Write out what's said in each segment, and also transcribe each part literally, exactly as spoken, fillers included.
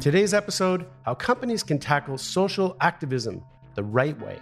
Today's episode, how companies can tackle social activism the right way.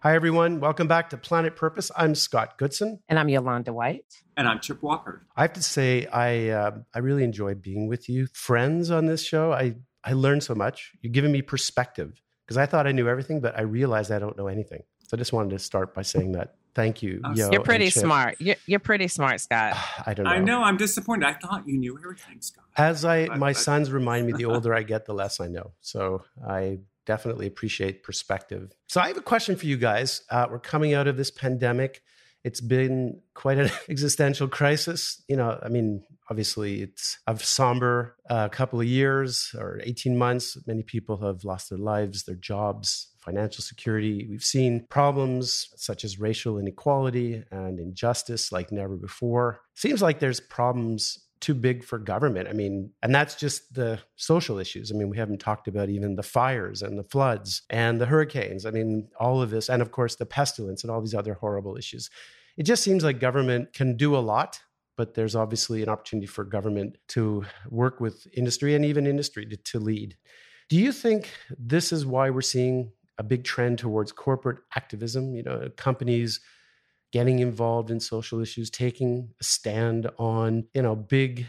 Hi, everyone. Welcome back to Planet Purpose. I'm Scott Goodson. And I'm Yolanda White. And I'm Chip Walker. I have to say, I uh, I really enjoy being with you friends on this show. I I learned so much. You've given me perspective because I thought I knew everything, but I realized I don't know anything. So I just wanted to start by saying that. Thank you. Oh, Yo, you're pretty smart. You're, you're pretty smart, Scott. I don't know. I know. I'm disappointed. I thought you knew everything, Scott. As I, but, my but, sons remind me, the older I get, the less I know. So I definitely appreciate perspective. So I have a question for you guys. Uh, we're coming out of this pandemic. It's been quite an existential crisis. You know, I mean, obviously it's a somber uh, couple of years or eighteen months. Many people have lost their lives, their jobs, financial security. We've seen problems such as racial inequality and injustice like never before. Seems like there's problems too big for government. I mean, and that's just the social issues. I mean, we haven't talked about even the fires and the floods and the hurricanes. I mean, all of this, and of course, the pestilence and all these other horrible issues. It just seems like government can do a lot, but there's obviously an opportunity for government to work with industry and even industry to, to lead. Do you think this is why we're seeing a big trend towards corporate activism? You know, companies getting involved in social issues, taking a stand on, you know, big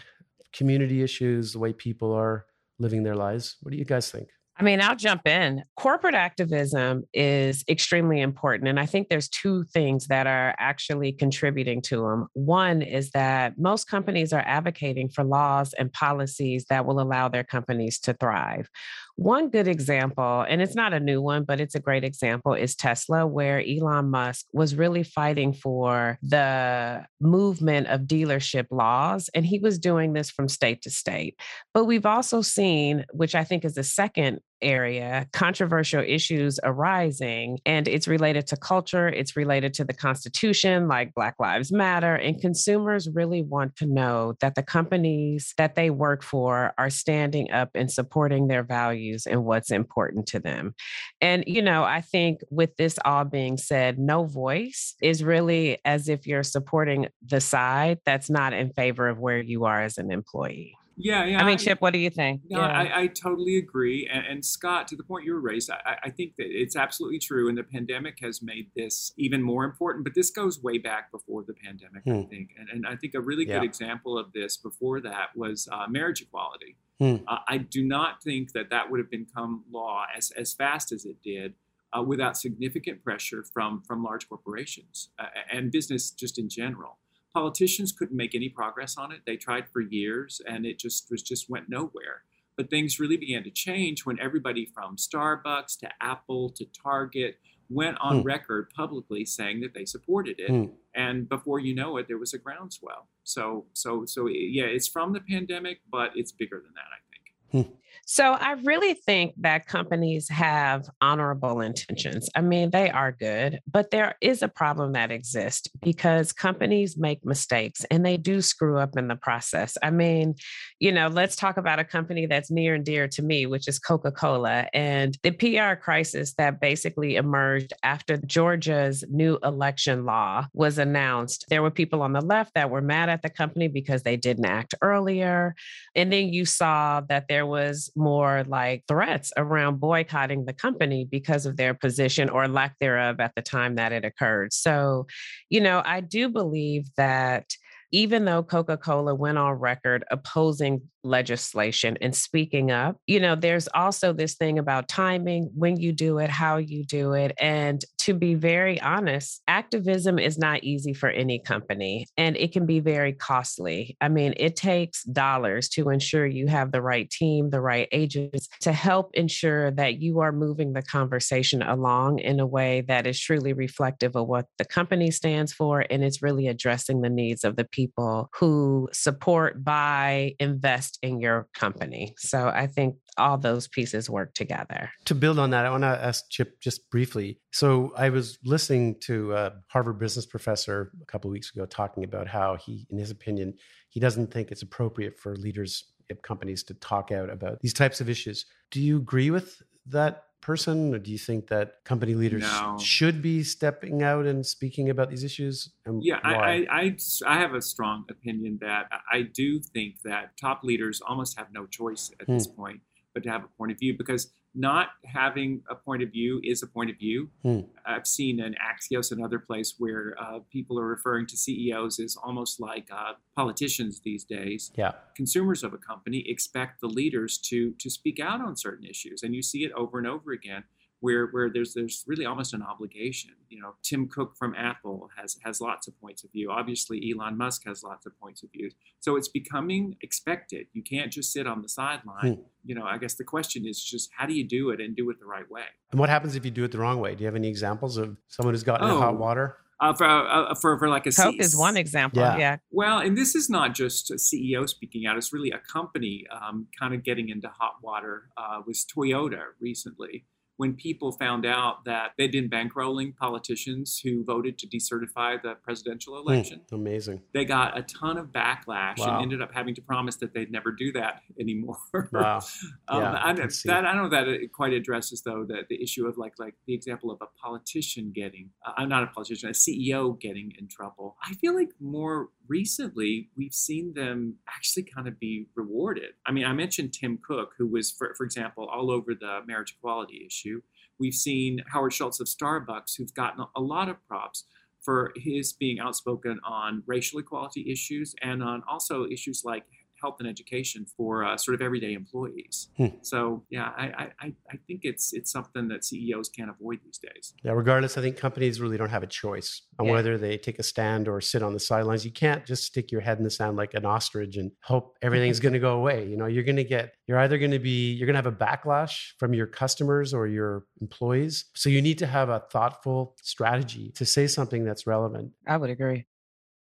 community issues, the way people are living their lives. What do you guys think? I mean, I'll jump in. Corporate activism is extremely important. And I think there's two things that are actually contributing to them. One is that most companies are advocating for laws and policies that will allow their companies to thrive. One good example, and it's not a new one, but it's a great example, is Tesla, where Elon Musk was really fighting for the movement of dealership laws. And he was doing this from state to state. But we've also seen, which I think is the second area, controversial issues arising, and it's related to culture, it's related to the Constitution, like Black Lives Matter, and consumers really want to know that the companies that they work for are standing up and supporting their values and what's important to them. And, you know, I think with this all being said, no voice is really as if you're supporting the side that's not in favor of where you are as an employee. Yeah, yeah. I mean, Chip, what do you think? No, yeah. I, I totally agree. And, and Scott, to the point you were raised, I, I think that it's absolutely true. And the pandemic has made this even more important. But this goes way back before the pandemic, hmm. I think. And, and I think a really yeah. good example of this before that was uh, marriage equality. Hmm. Uh, I do not think that that would have become law as, as fast as it did uh, without significant pressure from, from large corporations uh, and business just in general. Politicians couldn't make any progress on it. They tried for years, and it just was just went nowhere. But things really began to change when everybody from Starbucks to Apple to Target went on mm. record publicly saying that they supported it. Mm. And before you know it, there was a groundswell. So, so, so yeah, it's from the pandemic, but it's bigger than that, I think. Mm. So I really think that companies have honorable intentions. I mean, they are good, but there is a problem that exists because companies make mistakes and they do screw up in the process. I mean, you know, let's talk about a company that's near and dear to me, which is Coca-Cola, and the P R crisis that basically emerged after Georgia's new election law was announced. There were people on the left that were mad at the company because they didn't act earlier. And then you saw that there was more like threats around boycotting the company because of their position or lack thereof at the time that it occurred. So, you know, I do believe that even though Coca-Cola went on record opposing legislation and speaking up, you know, there's also this thing about timing, when you do it, how you do it. And to be very honest, activism is not easy for any company, and it can be very costly. I mean, it takes dollars to ensure you have the right team, the right agents to help ensure that you are moving the conversation along in a way that is truly reflective of what the company stands for. And it's really addressing the needs of the people who support, buy, invest in your company. So I think all those pieces work together. To build on that, I want to ask Chip just briefly. So I was listening to a Harvard business professor a couple of weeks ago talking about how he, in his opinion, he doesn't think it's appropriate for leaders of companies to talk out about these types of issues. Do you agree with that person, or do you think that company leaders no. should be stepping out and speaking about these issues? And yeah, I, I, I, I have a strong opinion that I do think that top leaders almost have no choice at hmm. this point but to have a point of view, because not having a point of view is a point of view. Hmm. I've seen in Axios, another place where uh, people are referring to C E Os as almost like uh, politicians these days. Yeah. Consumers of a company expect the leaders to to speak out on certain issues. And you see it over and over again where where there's there's really almost an obligation. You know, Tim Cook from Apple has has lots of points of view. Obviously, Elon Musk has lots of points of view. So it's becoming expected. You can't just sit on the sideline. Hmm. You know, I guess the question is just how do you do it and do it the right way? And what happens if you do it the wrong way? Do you have any examples of someone who's gotten oh. in hot water? Uh, for, uh, for for like a Coke C E O is one example. Yeah. yeah. Well, and this is not just a C E O speaking out. It's really a company um, kind of getting into hot water. Uh, was Toyota recently, when people found out that they'd been bankrolling politicians who voted to decertify the presidential election. Mm, amazing. They got a ton of backlash wow. and ended up having to promise that they'd never do that anymore. Wow. um, yeah, I, I that, I don't know that it quite addresses, though, that the issue of like like the example of a politician getting, uh, I'm not a politician, a C E O getting in trouble. I feel like more recently, we've seen them actually kind of be rewarded. I mean, I mentioned Tim Cook, who was, for, for example, all over the marriage equality issue. We've seen Howard Schultz of Starbucks, who've gotten a lot of props for his being outspoken on racial equality issues and on also issues like health and education for uh, sort of everyday employees. Hmm. So yeah, I, I I think it's it's something that C E Os can't avoid these days. Yeah, regardless, I think companies really don't have a choice on yeah. whether they take a stand or sit on the sidelines. You can't just stick your head in the sand like an ostrich and hope everything's going to go away. You know, you're going to get, you're either going to be, you're going to have a backlash from your customers or your employees. So you need to have a thoughtful strategy to say something that's relevant. I would agree.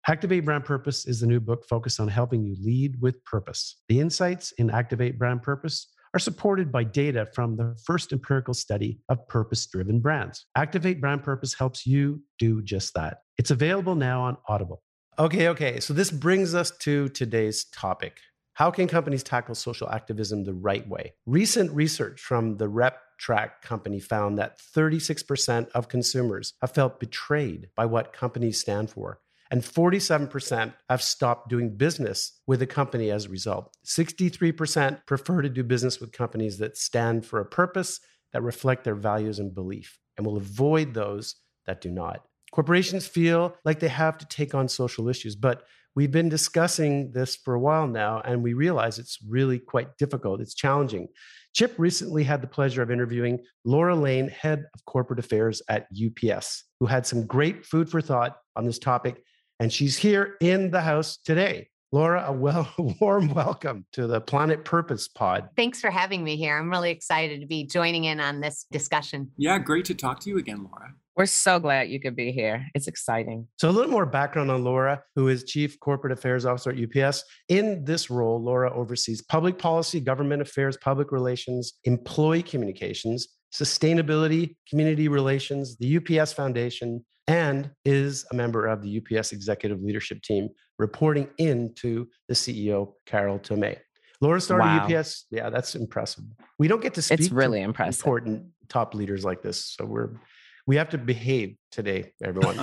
Activate Brand Purpose is the new book focused on helping you lead with purpose. The insights in Activate Brand Purpose are supported by data from the first empirical study of purpose-driven brands. Activate Brand Purpose helps you do just that. It's available now on Audible. Okay, okay. So this brings us to today's topic. How can companies tackle social activism the right way? Recent research from the Rep Track company found that thirty-six percent of consumers have felt betrayed by what companies stand for. And forty-seven percent have stopped doing business with a company as a result. sixty-three percent prefer to do business with companies that stand for a purpose, that reflect their values and belief, and will avoid those that do not. Corporations feel like they have to take on social issues, but we've been discussing this for a while now, and we realize it's really quite difficult. It's challenging. Chip recently had the pleasure of interviewing Laura Lane, head of corporate affairs at U P S, who had some great food for thought on this topic. And she's here in the house today. Laura, a well, warm welcome to the Planet Purpose pod. Thanks for having me here. I'm really excited to be joining in on this discussion. Yeah, great to talk to you again, Laura. We're so glad you could be here. It's exciting. So a little more background on Laura, who is Chief Corporate Affairs Officer at U P S. In this role, Laura oversees public policy, government affairs, public relations, employee communications, sustainability, community relations, the U P S Foundation, and is a member of the U P S executive leadership team, reporting into the C E O, Carol Tomei. Laura started wow. U P S. Yeah, that's impressive. We don't get to speak it's really to impressive. important top leaders like this. So we're we have to behave today, everyone.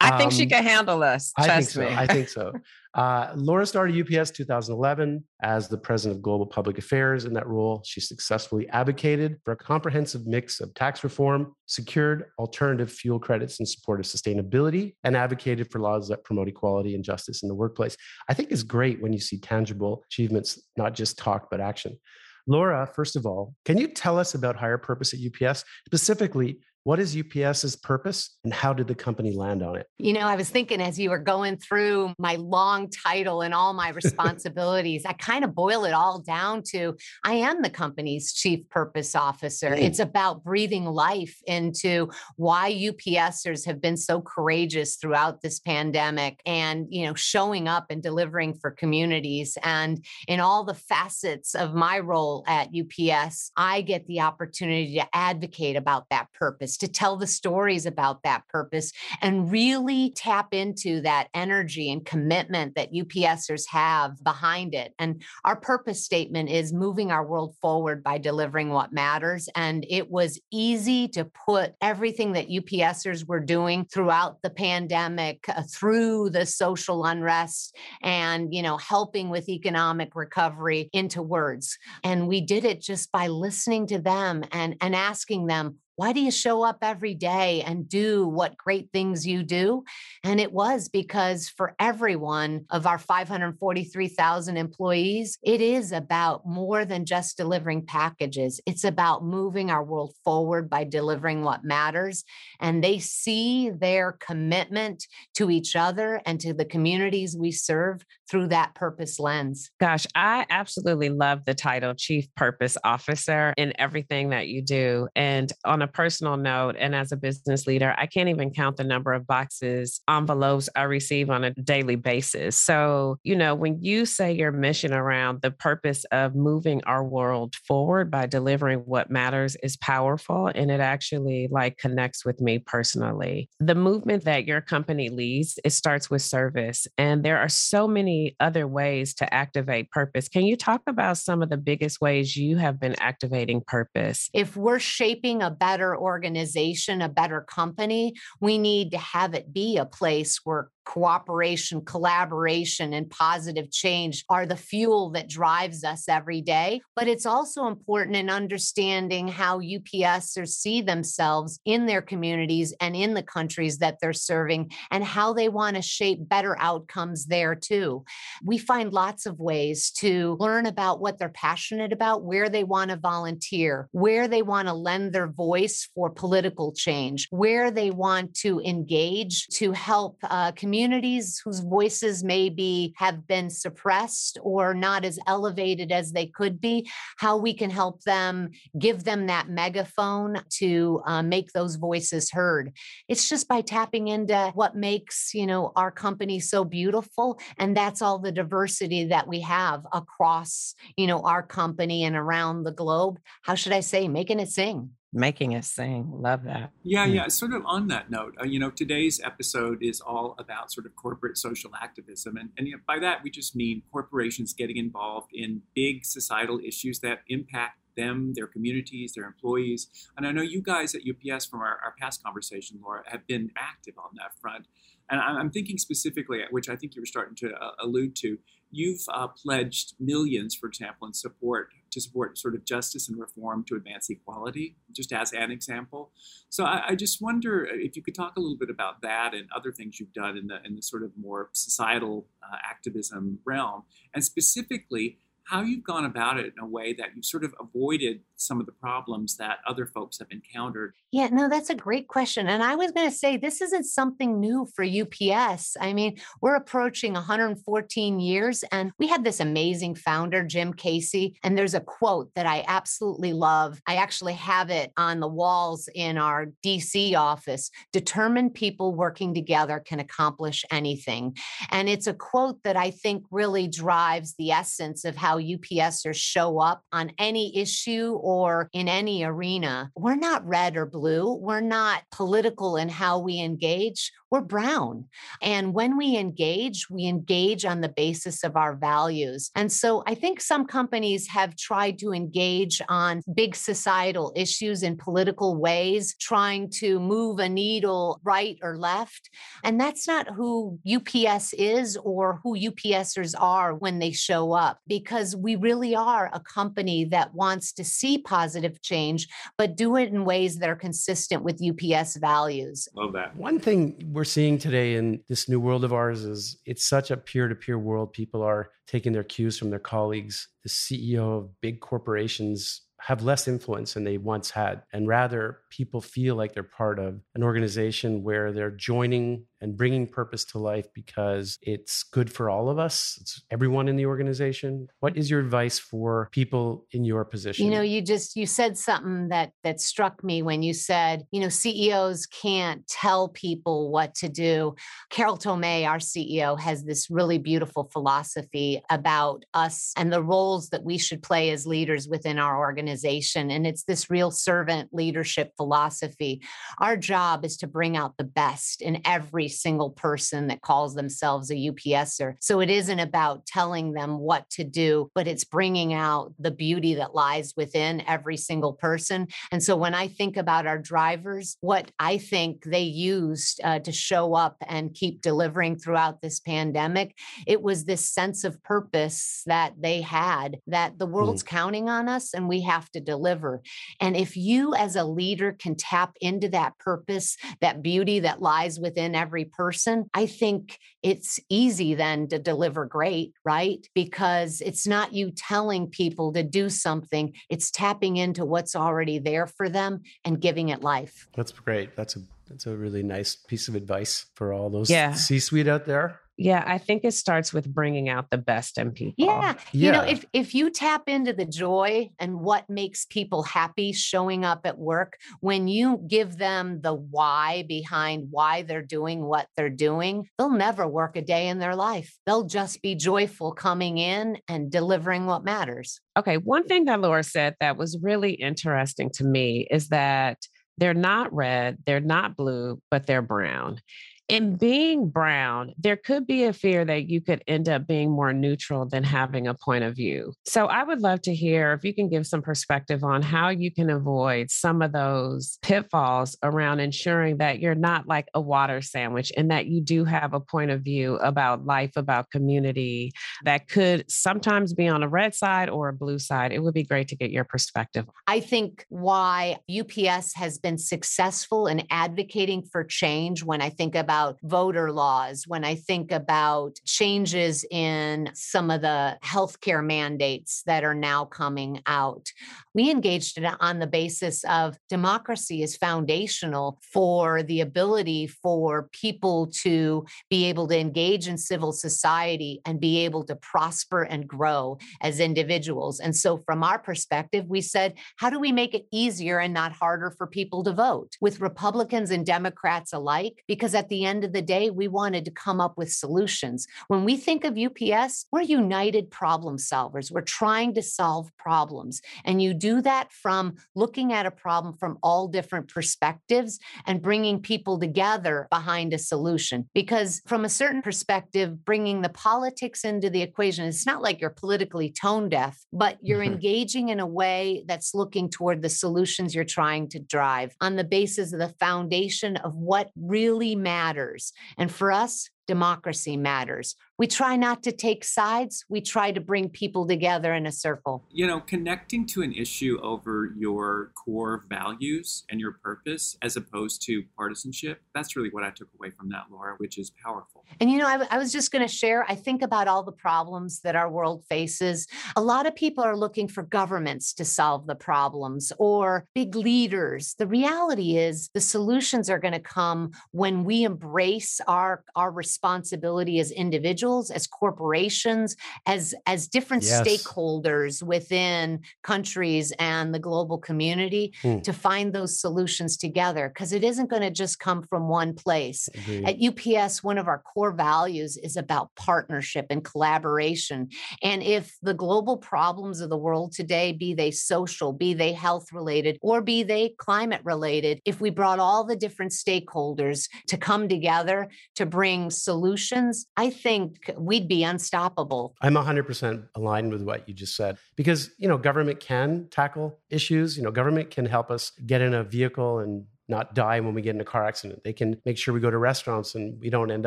I think um, she can handle us. Trust I think so. me. I think so. Uh, Laura started U P S two thousand eleven as the president of global public affairs. In that role, she successfully advocated for a comprehensive mix of tax reform, secured alternative fuel credits in support of sustainability, and advocated for laws that promote equality and justice in the workplace. I think it's great when you see tangible achievements, not just talk, but action. Laura, first of all, can you tell us about Higher Purpose at U P S, specifically What is U P S's purpose and how did the company land on it? You know, I was thinking as you were going through my long title and all my responsibilities, I kind of boil it all down to, I am the company's chief purpose officer. Mm. It's about breathing life into why UPSers have been so courageous throughout this pandemic and, you know, showing up and delivering for communities. And in all the facets of my role at U P S, I get the opportunity to advocate about that purpose, to tell the stories about that purpose and really tap into that energy and commitment that UPSers have behind it. And our purpose statement is moving our world forward by delivering what matters. And it was easy to put everything that UPSers were doing throughout the pandemic, uh, through the social unrest and, you know, helping with economic recovery into words. And we did it just by listening to them and, and asking them, why do you show up every day and do what great things you do? And it was because for every one of our five hundred forty-three thousand employees, it is about more than just delivering packages. It's about moving our world forward by delivering what matters. And they see their commitment to each other and to the communities we serve through that purpose lens. Gosh, I absolutely love the title Chief Purpose Officer in everything that you do. And on a A personal note, and as a business leader, I can't even count the number of boxes, envelopes I receive on a daily basis. So, you know, when you say your mission around the purpose of moving our world forward by delivering what matters is powerful, and it actually like connects with me personally. The movement that your company leads, it starts with service, and there are so many other ways to activate purpose. Can you talk about some of the biggest ways you have been activating purpose? If we're shaping a better organization, a better company, we need to have it be a place where cooperation, collaboration, and positive change are the fuel that drives us every day. But it's also important in understanding how UPSers see themselves in their communities and in the countries that they're serving and how they want to shape better outcomes there too. We find lots of ways to learn about what they're passionate about, where they want to volunteer, where they want to lend their voice for political change, where they want to engage to help uh, communities Communities whose voices maybe have been suppressed or not as elevated as they could be, how we can help them, give them that megaphone to uh, make those voices heard. It's just by tapping into what makes, you know, our company so beautiful. And that's all the diversity that we have across, you know, our company and around the globe. How should I say, making it sing. Making us sing. Love that. Yeah, yeah. Sort of on that note, uh, you know, today's episode is all about sort of corporate social activism. And, and you know, by that, we just mean corporations getting involved in big societal issues that impact them, their communities, their employees. And I know you guys at U P S from our, our past conversation, Laura, have been active on that front. And I'm thinking specifically, which I think you were starting to uh, allude to, you've uh, pledged millions, for example, in support to support sort of justice and reform to advance equality, just as an example. So I, I just wonder if you could talk a little bit about that and other things you've done in the, in the sort of more societal uh, activism realm, and specifically how you've gone about it in a way that you've sort of avoided some of the problems that other folks have encountered. Yeah, no, that's a great question. And I was going to say, this isn't something new for U P S. I mean, we're approaching one hundred fourteen years, and we had this amazing founder, Jim Casey. And there's a quote that I absolutely love. I actually have it on the walls in our D C office: determined people working together can accomplish anything. And it's a quote that I think really drives the essence of how UPSers show up on any issue or in any arena. We're not red or blue. We're not political in how we engage. We're brown. And when we engage, we engage on the basis of our values. And so I think some companies have tried to engage on big societal issues in political ways, trying to move a needle right or left. And that's not who U P S is or who UPSers are when they show up, because we really are a company that wants to see positive change, but do it in ways that are consistent with U P S values. Love that. One thing we're seeing today in this new world of ours is it's such a peer-to-peer world. People are taking their cues from their colleagues. The C E O of big corporations have less influence than they once had. And rather, people feel like they're part of an organization where they're joining and bringing purpose to life because it's good for all of us. It's everyone in the organization. What is your advice for people in your position? You know, you just, you said something that, that struck me when you said, you know, C E Os can't tell people what to do. Carol Tomei, our C E O, has this really beautiful philosophy about us and the roles that we should play as leaders within our organization. And it's this real servant leadership philosophy. Our job is to bring out the best in every single person that calls themselves a U P S er. So it isn't about telling them what to do, but it's bringing out the beauty that lies within every single person. And so when I think about our drivers, what I think they used uh, to show up and keep delivering throughout this pandemic, it was this sense of purpose that they had, that the world's mm. counting on us and we have to deliver. And if you as a leader can tap into that purpose, that beauty that lies within every every person, I think it's easy then to deliver great, right? Because it's not you telling people to do something, it's tapping into what's already there for them and giving it life. That's great. That's a that's a really nice piece of advice for all those yeah. C-suite out there. Yeah, I think it starts with bringing out the best in people. Yeah. yeah. You know, if if you tap into the joy and what makes people happy showing up at work, when you give them the why behind why they're doing what they're doing, they'll never work a day in their life. They'll just be joyful coming in and delivering what matters. Okay. One thing that Laura said that was really interesting to me is that they're not red, they're not blue, but they're brown. In being brown, there could be a fear that you could end up being more neutral than having a point of view. So I would love to hear if you can give some perspective on how you can avoid some of those pitfalls around ensuring that you're not like a water sandwich and that you do have a point of view about life, about community that could sometimes be on a red side or a blue side. It would be great to get your perspective. I think why U P S has been successful in advocating for change when I think about About voter laws, when I think about changes in some of the healthcare mandates that are now coming out, we engaged on the basis of democracy is foundational for the ability for people to be able to engage in civil society and be able to prosper and grow as individuals. And so from our perspective, we said, how do we make it easier and not harder for people to vote with Republicans and Democrats alike? Because at the end of the day, we wanted to come up with solutions. When we think of U P S, we're united problem solvers. We're trying to solve problems. And you do that from looking at a problem from all different perspectives and bringing people together behind a solution. Because from a certain perspective, bringing the politics into the equation, it's not like you're politically tone deaf, but you're mm-hmm. engaging in a way that's looking toward the solutions you're trying to drive on the basis of the foundation of what really matters. And for us, democracy matters. We try not to take sides. We try to bring people together in a circle. You know, connecting to an issue over your core values and your purpose as opposed to partisanship, that's really what I took away from that, Laura, which is powerful. And, you know, I, I was just going to share, I think about all the problems that our world faces. A lot of people are looking for governments to solve the problems or big leaders. The reality is the solutions are going to come when we embrace our, our responsibility as individuals, as corporations, as, as different yes. stakeholders within countries and the global community mm. to find those solutions together, because it isn't going to just come from one place. Mm-hmm. At U P S, one of our core values is about partnership and collaboration. And if the global problems of the world today, be they social, be they health related, or be they climate related, if we brought all the different stakeholders to come together to bring solutions, I think we'd be unstoppable. I'm one hundred percent aligned with what you just said, because, you know, government can tackle issues. You know, government can help us get in a vehicle and not die when we get in a car accident. They can make sure we go to restaurants and we don't end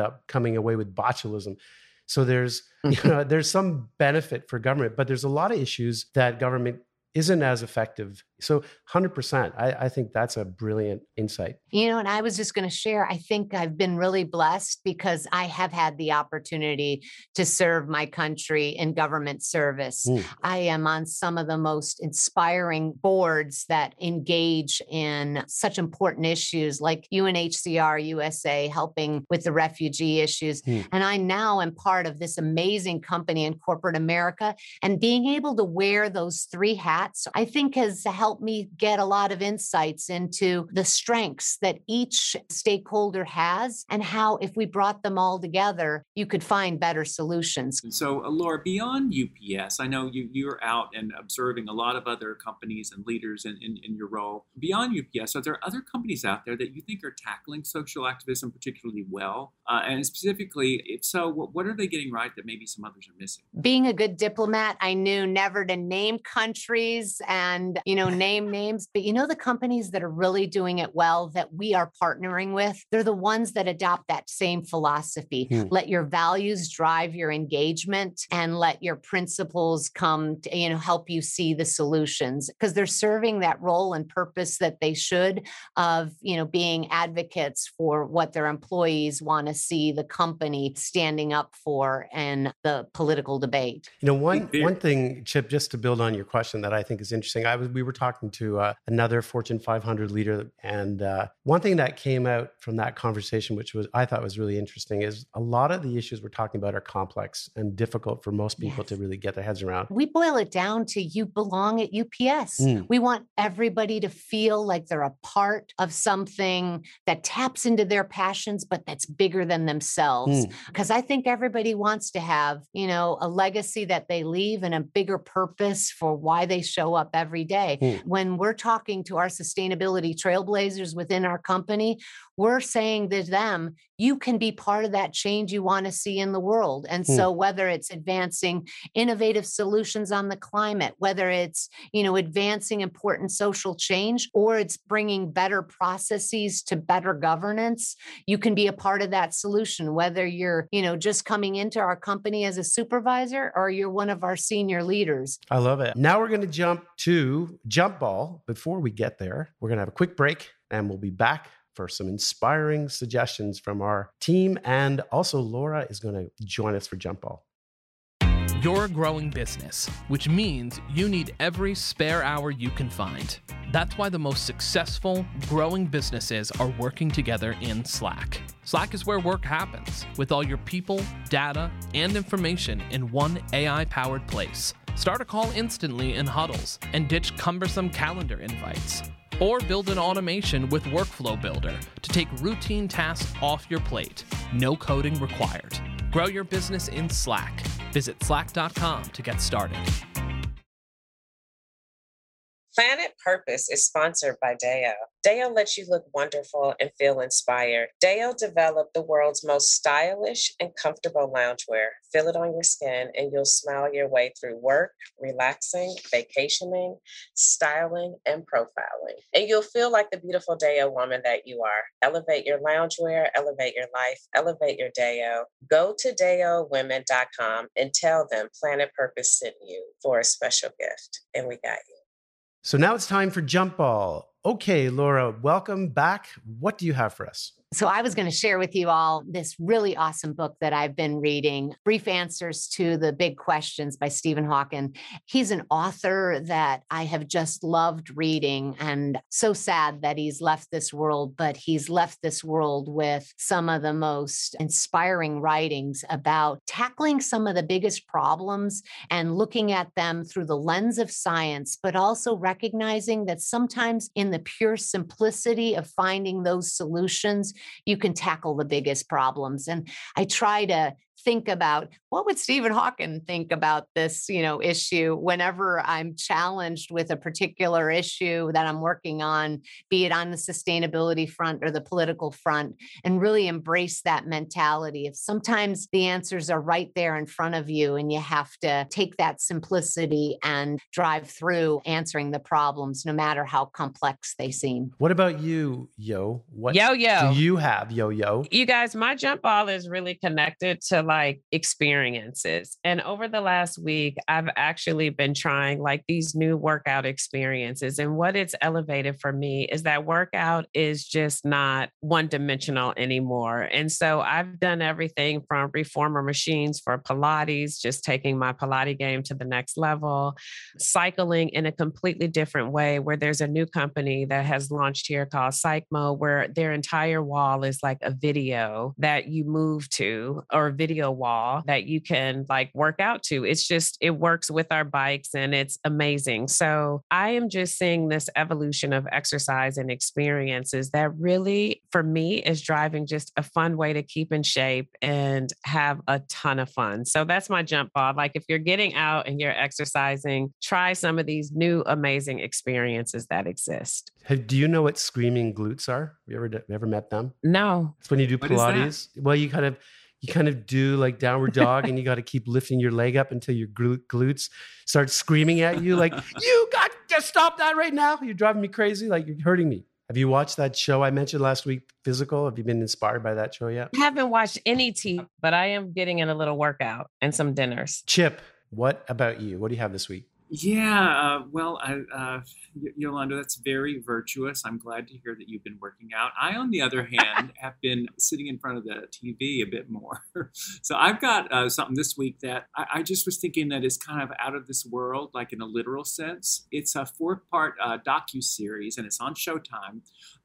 up coming away with botulism. So there's, you know, there's some benefit for government, but there's a lot of issues that government isn't as effective. So one hundred percent, I, I think that's a brilliant insight. You know, and I was just going to share, I think I've been really blessed because I have had the opportunity to serve my country in government service. Mm. I am on some of the most inspiring boards that engage in such important issues like U N H C R U S A, helping with the refugee issues. Mm. And I now am part of this amazing company in corporate America, and being able to wear those three hats, I think has helped me get a lot of insights into the strengths that each stakeholder has and how if we brought them all together, you could find better solutions. So uh, Laura, beyond U P S, I know you, you're out and observing a lot of other companies and leaders in, in, in your role. Beyond U P S, are there other companies out there that you think are tackling social activism particularly well? Uh, and specifically, if so, what, what are they getting right that maybe some others are missing? Being a good diplomat, I knew never to name countries and, you know, name names, but you know, the companies that are really doing it well that we are partnering with, they're the ones that adopt that same philosophy. Hmm. Let your values drive your engagement and let your principles come to, you know, help you see the solutions, because they're serving that role and purpose that they should of, you know, being advocates for what their employees want to see the company standing up for in the political debate. You know, one, one thing, Chip, just to build on your question that I think is interesting, I was, we were talking to uh, another Fortune five hundred leader. And uh, one thing that came out from that conversation, which was I thought was really interesting, is a lot of the issues we're talking about are complex and difficult for most people yes. to really get their heads around. We boil it down to you belong at U P S. Mm. We want everybody to feel like they're a part of something that taps into their passions, but that's bigger than themselves. Because mm. I think everybody wants to have, you know, a legacy that they leave and a bigger purpose for why they show up every day. Mm. When we're talking to our sustainability trailblazers within our company, we're saying to them, you can be part of that change you want to see in the world. And mm. so whether it's advancing innovative solutions on the climate, whether it's, you know, advancing important social change, or it's bringing better processes to better governance, you can be a part of that solution, whether you're, you know, just coming into our company as a supervisor or you're one of our senior leaders. I love it. Now we're going to jump to jump ball. Before we get there, we're going to have a quick break and we'll be back for some inspiring suggestions from our team. And also Laura is going to join us for Jump Ball. You're a growing business, which means you need every spare hour you can find. That's why the most successful growing businesses are working together in Slack. Slack is where work happens, with all your people, data, and information in one A I-powered place. Start a call instantly in huddles and ditch cumbersome calendar invites. Or build an automation with Workflow Builder to take routine tasks off your plate. No coding required. Grow your business in Slack. Visit slack dot com to get started. Planet Purpose is sponsored by Dayo. Dayo lets you look wonderful and feel inspired. Dayo developed the world's most stylish and comfortable loungewear. Feel it on your skin and you'll smile your way through work, relaxing, vacationing, styling, and profiling. And you'll feel like the beautiful Dayo woman that you are. Elevate your loungewear, elevate your life, elevate your Dayo. Go to dayo women dot com and tell them Planet Purpose sent you for a special gift. And we got you. So now it's time for Jump Ball. Okay, Laura, welcome back. What do you have for us? So I was going to share with you all this really awesome book that I've been reading, Brief Answers to the Big Questions by Stephen Hawking. He's an author that I have just loved reading, and so sad that he's left this world, but he's left this world with some of the most inspiring writings about tackling some of the biggest problems and looking at them through the lens of science, but also recognizing that sometimes in the pure simplicity of finding those solutions, you can tackle the biggest problems. And I try to think about what would Stephen Hawking think about this, you know, issue whenever I'm challenged with a particular issue that I'm working on, be it on the sustainability front or the political front, and really embrace that mentality. If sometimes the answers are right there in front of you and you have to take that simplicity and drive through answering the problems, no matter how complex they seem. What about you, Yo? What yo, yo. do you have, Yo, Yo? You guys, my jump ball is really connected to like experiences. And over the last week, I've actually been trying like these new workout experiences. And what it's elevated for me is that workout is just not one dimensional anymore. And so I've done everything from reformer machines for Pilates, just taking my Pilates game to the next level, cycling in a completely different way, where there's a new company that has launched here called Psychmo, where their entire wall is like a video that you move to, or a video wall that you can like work out to. It's just, it works with our bikes and it's amazing. So I am just seeing this evolution of exercise and experiences that really, for me, is driving just a fun way to keep in shape and have a ton of fun. So that's my jump ball. Like if you're getting out and you're exercising, try some of these new amazing experiences that exist. Have, do you know what screaming glutes are? Have you ever, have you ever met them? No. It's when you do Pilates. Well, you kind of, you kind of do like downward dog and you got to keep lifting your leg up until your glutes start screaming at you. Like, you got to stop that right now. You're driving me crazy. Like, you're hurting me. Have you watched that show I mentioned last week, Physical? Have you been inspired by that show yet? I haven't watched any T V, but I am getting in a little workout and some dinners. Chip, what about you? What do you have this week? Yeah, uh, well, I, uh, y- Yolanda, that's very virtuous. I'm glad to hear that you've been working out. I, on the other hand, have been sitting in front of the T V a bit more. So I've got uh, something this week that I-, I just was thinking that is kind of out of this world, like in a literal sense. It's a four-part uh, docu-series, and it's on Showtime.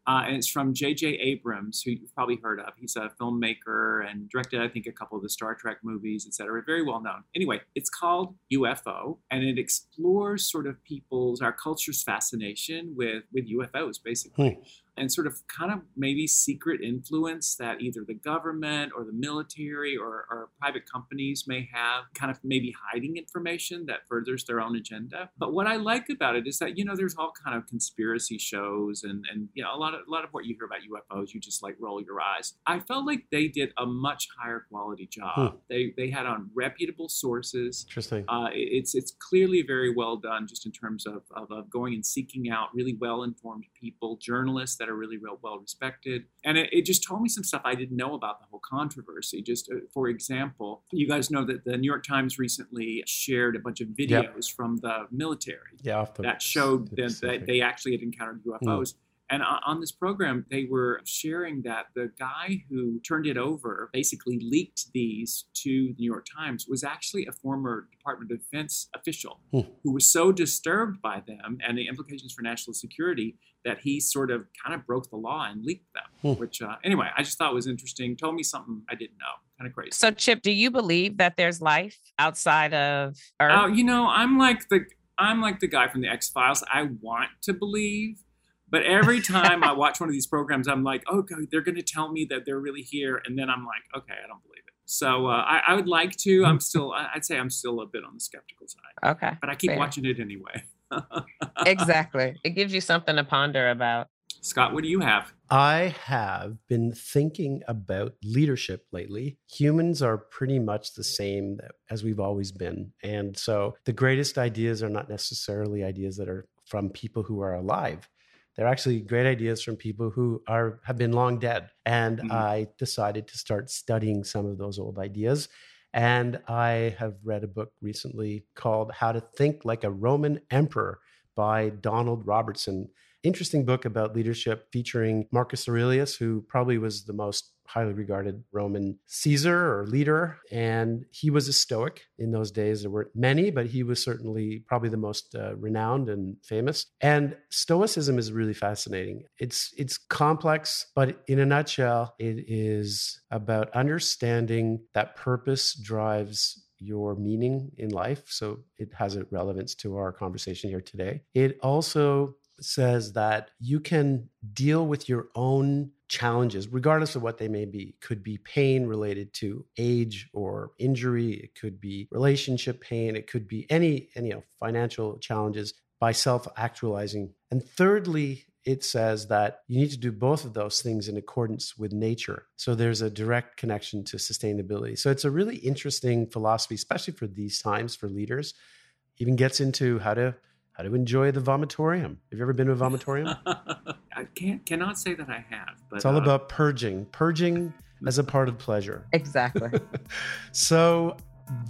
Uh, and it's from J J. Abrams, who you've probably heard of. He's a filmmaker and directed, I think, a couple of the Star Trek movies, et cetera. Very well known. Anyway, it's called U F O, and it explores sort of people's, our culture's fascination with, with U F Os, basically. Hmm. And sort of kind of maybe secret influence that either the government or the military or, or private companies may have, kind of maybe hiding information that furthers their own agenda. But what I like about it is that, you know, there's all kind of conspiracy shows and, and you know, a lot of a lot of what you hear about U F Os, you just like roll your eyes. I felt like they did a much higher quality job. Hmm. They they had on reputable sources. Interesting. Uh, it's it's clearly very well done just in terms of, of, of going and seeking out really well-informed people, journalists that that are really real, well respected. And it, it just told me some stuff I didn't know about the whole controversy. Just uh, for example, you guys know that the New York Times recently shared a bunch of videos yep. from the military yeah, the, that showed the that, that they actually had encountered U F Os. Hmm. And on this program, they were sharing that the guy who turned it over, basically leaked these to the New York Times, was actually a former Department of Defense official hmm. who was so disturbed by them and the implications for national security that he sort of kind of broke the law and leaked them, hmm. which uh, anyway, I just thought was interesting. Told me something I didn't know. Kind of crazy. So, Chip, do you believe that there's life outside of Earth? Oh, uh, you know, I'm like the I'm like the guy from the X-Files. I want to believe. But every time I watch one of these programs, I'm like, oh, God, they're going to tell me that they're really here. And then I'm like, okay, I don't believe it. So uh, I, I would like to. I'm still, I'd say I'm still a bit on the skeptical side. Okay. But I keep fair. watching it anyway. Exactly. It gives you something to ponder about. Scott, what do you have? I have been thinking about leadership lately. Humans are pretty much the same as we've always been. And so the greatest ideas are not necessarily ideas that are from people who are alive. They're actually great ideas from people who are have been long dead. And mm-hmm. I decided to start studying some of those old ideas. And I have read a book recently called How to Think Like a Roman Emperor by Donald Robertson. Interesting book about leadership featuring Marcus Aurelius, who probably was the most highly regarded Roman Caesar or leader. And he was a Stoic. In those days, there weren't many, but he was certainly probably the most uh, renowned and famous. And Stoicism is really fascinating. It's, it's complex, but in a nutshell, it is about understanding that purpose drives your meaning in life. So it has a relevance to our conversation here today. It also says that you can deal with your own challenges, regardless of what they may be. Could be pain related to age or injury. It could be relationship pain. It could be any, any you know, financial challenges by self-actualizing. And thirdly, it says that you need to do both of those things in accordance with nature. So there's a direct connection to sustainability. So it's a really interesting philosophy, especially for these times, for leaders. Even gets into how to How to enjoy the vomitorium. Have you ever been to a vomitorium? I can't, cannot say that I have. But, it's all uh, about purging. Purging as a part of pleasure. Exactly. So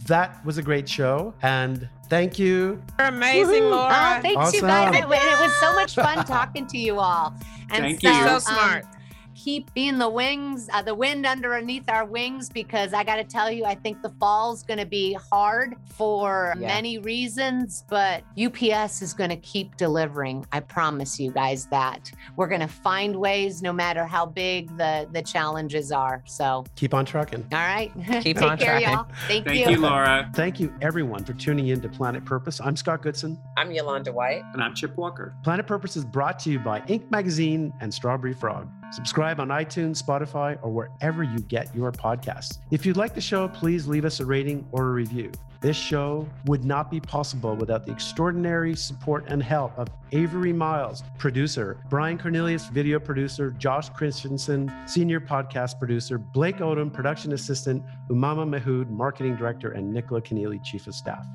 that was a great show. And thank you. You're amazing, Woo-hoo. Laura. Oh, thanks, awesome. You guys. It, it was so much fun talking to you all. And thank so, you. So smart. Um, keep being the wings, uh, the wind underneath our wings, because I got to tell you, I think the fall's going to be hard for yeah. many reasons, but U P S is going to keep delivering. I promise you guys that. We're going to find ways no matter how big the, the challenges are. So keep on trucking. All right. Keep on care, trucking. Y'all. Thank, Thank you. you, Laura. Thank you, everyone, for tuning in to Planet Purpose. I'm Scott Goodson. I'm Yolanda White. And I'm Chip Walker. Planet Purpose is brought to you by Inc Magazine and Strawberry Frog. Subscribe on iTunes, Spotify, or wherever you get your podcasts. If you like the show, please leave us a rating or a review. This show would not be possible without the extraordinary support and help of Avery Miles, producer, Brian Cornelius, video producer, Josh Christensen, senior podcast producer, Blake Odom, production assistant, Umama Mahood, marketing director, and Nicola Keneally, chief of staff.